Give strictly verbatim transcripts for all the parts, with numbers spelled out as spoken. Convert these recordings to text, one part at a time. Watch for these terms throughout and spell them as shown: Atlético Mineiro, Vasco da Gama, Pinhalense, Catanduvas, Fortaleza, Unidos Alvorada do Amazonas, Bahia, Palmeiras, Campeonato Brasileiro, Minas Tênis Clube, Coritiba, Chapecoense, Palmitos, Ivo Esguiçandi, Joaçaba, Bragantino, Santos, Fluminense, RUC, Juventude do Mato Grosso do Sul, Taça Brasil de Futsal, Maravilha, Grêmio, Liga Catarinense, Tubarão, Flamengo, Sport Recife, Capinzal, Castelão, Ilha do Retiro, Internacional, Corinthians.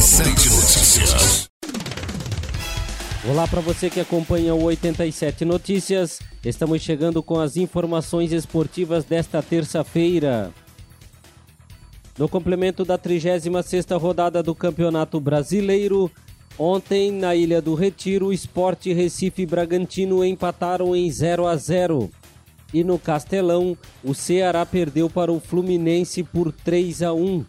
oitenta e sete Notícias. Olá para você que acompanha o oitenta e sete Notícias. Estamos chegando com as informações esportivas desta terça-feira. No complemento da trigésima sexta rodada do Campeonato Brasileiro, ontem na Ilha do Retiro, Sport Recife e Bragantino empataram em zero a zero. E no Castelão, o Ceará perdeu para o Fluminense por três a um.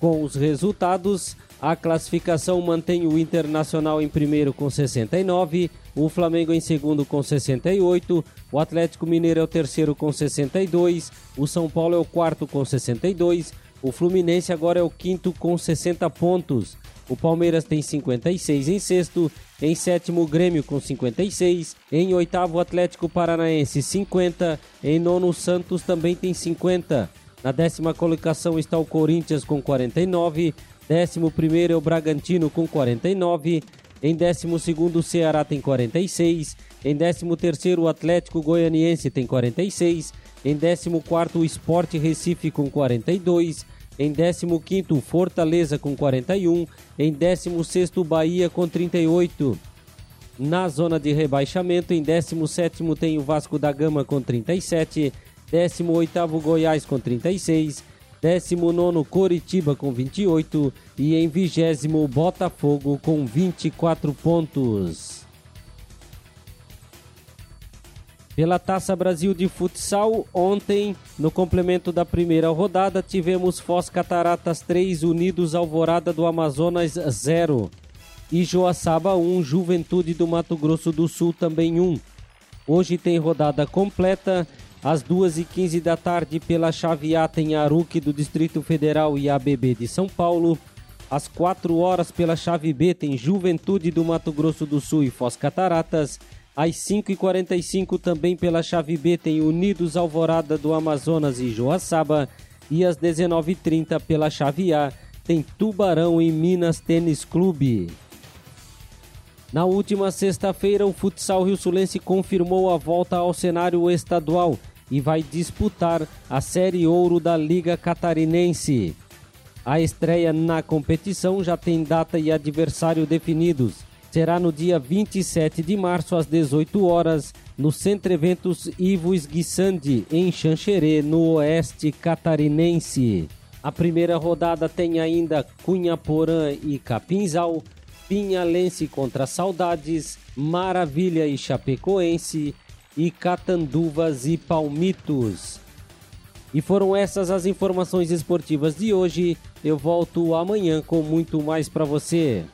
Com os resultados, a classificação mantém o Internacional em primeiro com sessenta e nove, o Flamengo em segundo com sessenta e oito, o Atlético Mineiro é o terceiro com sessenta e dois, o São Paulo é o quarto com sessenta e dois, o Fluminense agora é o quinto com sessenta pontos, o Palmeiras tem cinquenta e seis em sexto, em sétimo o Grêmio com cinquenta e seis, em oitavo o Atlético Paranaense cinquenta, em nono o Santos também tem cinquenta. Na décima colocação está o Corinthians com quarenta e nove, décimo primeiro é o Bragantino com quarenta e nove, em décimo segundo o Ceará tem quarenta e seis, em décimo terceiro o Atlético Goianiense tem quarenta e seis, em décimo quarto o Sport Recife com quarenta e dois, em décimo quinto o Fortaleza com quarenta e um, em décimo sexto o Bahia com trinta e oito. Na zona de rebaixamento, em décimo sétimo tem o Vasco da Gama com trinta e sete, décimo oitavo Goiás com trinta e seis, décimo nono Coritiba com vinte e oito e em vigésimo Botafogo com vinte e quatro pontos. Pela Taça Brasil de Futsal, ontem, no complemento da primeira rodada, tivemos Foz Cataratas três, Unidos Alvorada do Amazonas zero e Joaçaba um, Juventude do Mato Grosso do Sul também um. Hoje tem rodada completa. Às duas e quinze da tarde, pela chave A, tem a R U C do Distrito Federal e A B B de São Paulo. Às quatro horas, pela chave B, tem Juventude do Mato Grosso do Sul e Foz Cataratas. Às cinco e quarenta e cinco, também pela chave B, tem Unidos Alvorada do Amazonas e Joaçaba. E às dezenove e trinta, pela chave A, tem Tubarão e Minas Tênis Clube. Na última sexta-feira, o futsal rio-sulense confirmou a volta ao cenário estadual e vai disputar a Série Ouro da Liga Catarinense. A estreia na competição já tem data e adversário definidos. Será no dia vinte e sete de março, às dezoito horas, no Centro Eventos Ivo Esguiçandi, em Xanxerê, no Oeste Catarinense. A primeira rodada tem ainda Cunhaporã e Capinzal, Pinhalense contra Saudades, Maravilha e Chapecoense, e Catanduvas e Palmitos. E foram essas as informações esportivas de hoje. Eu volto amanhã com muito mais para você.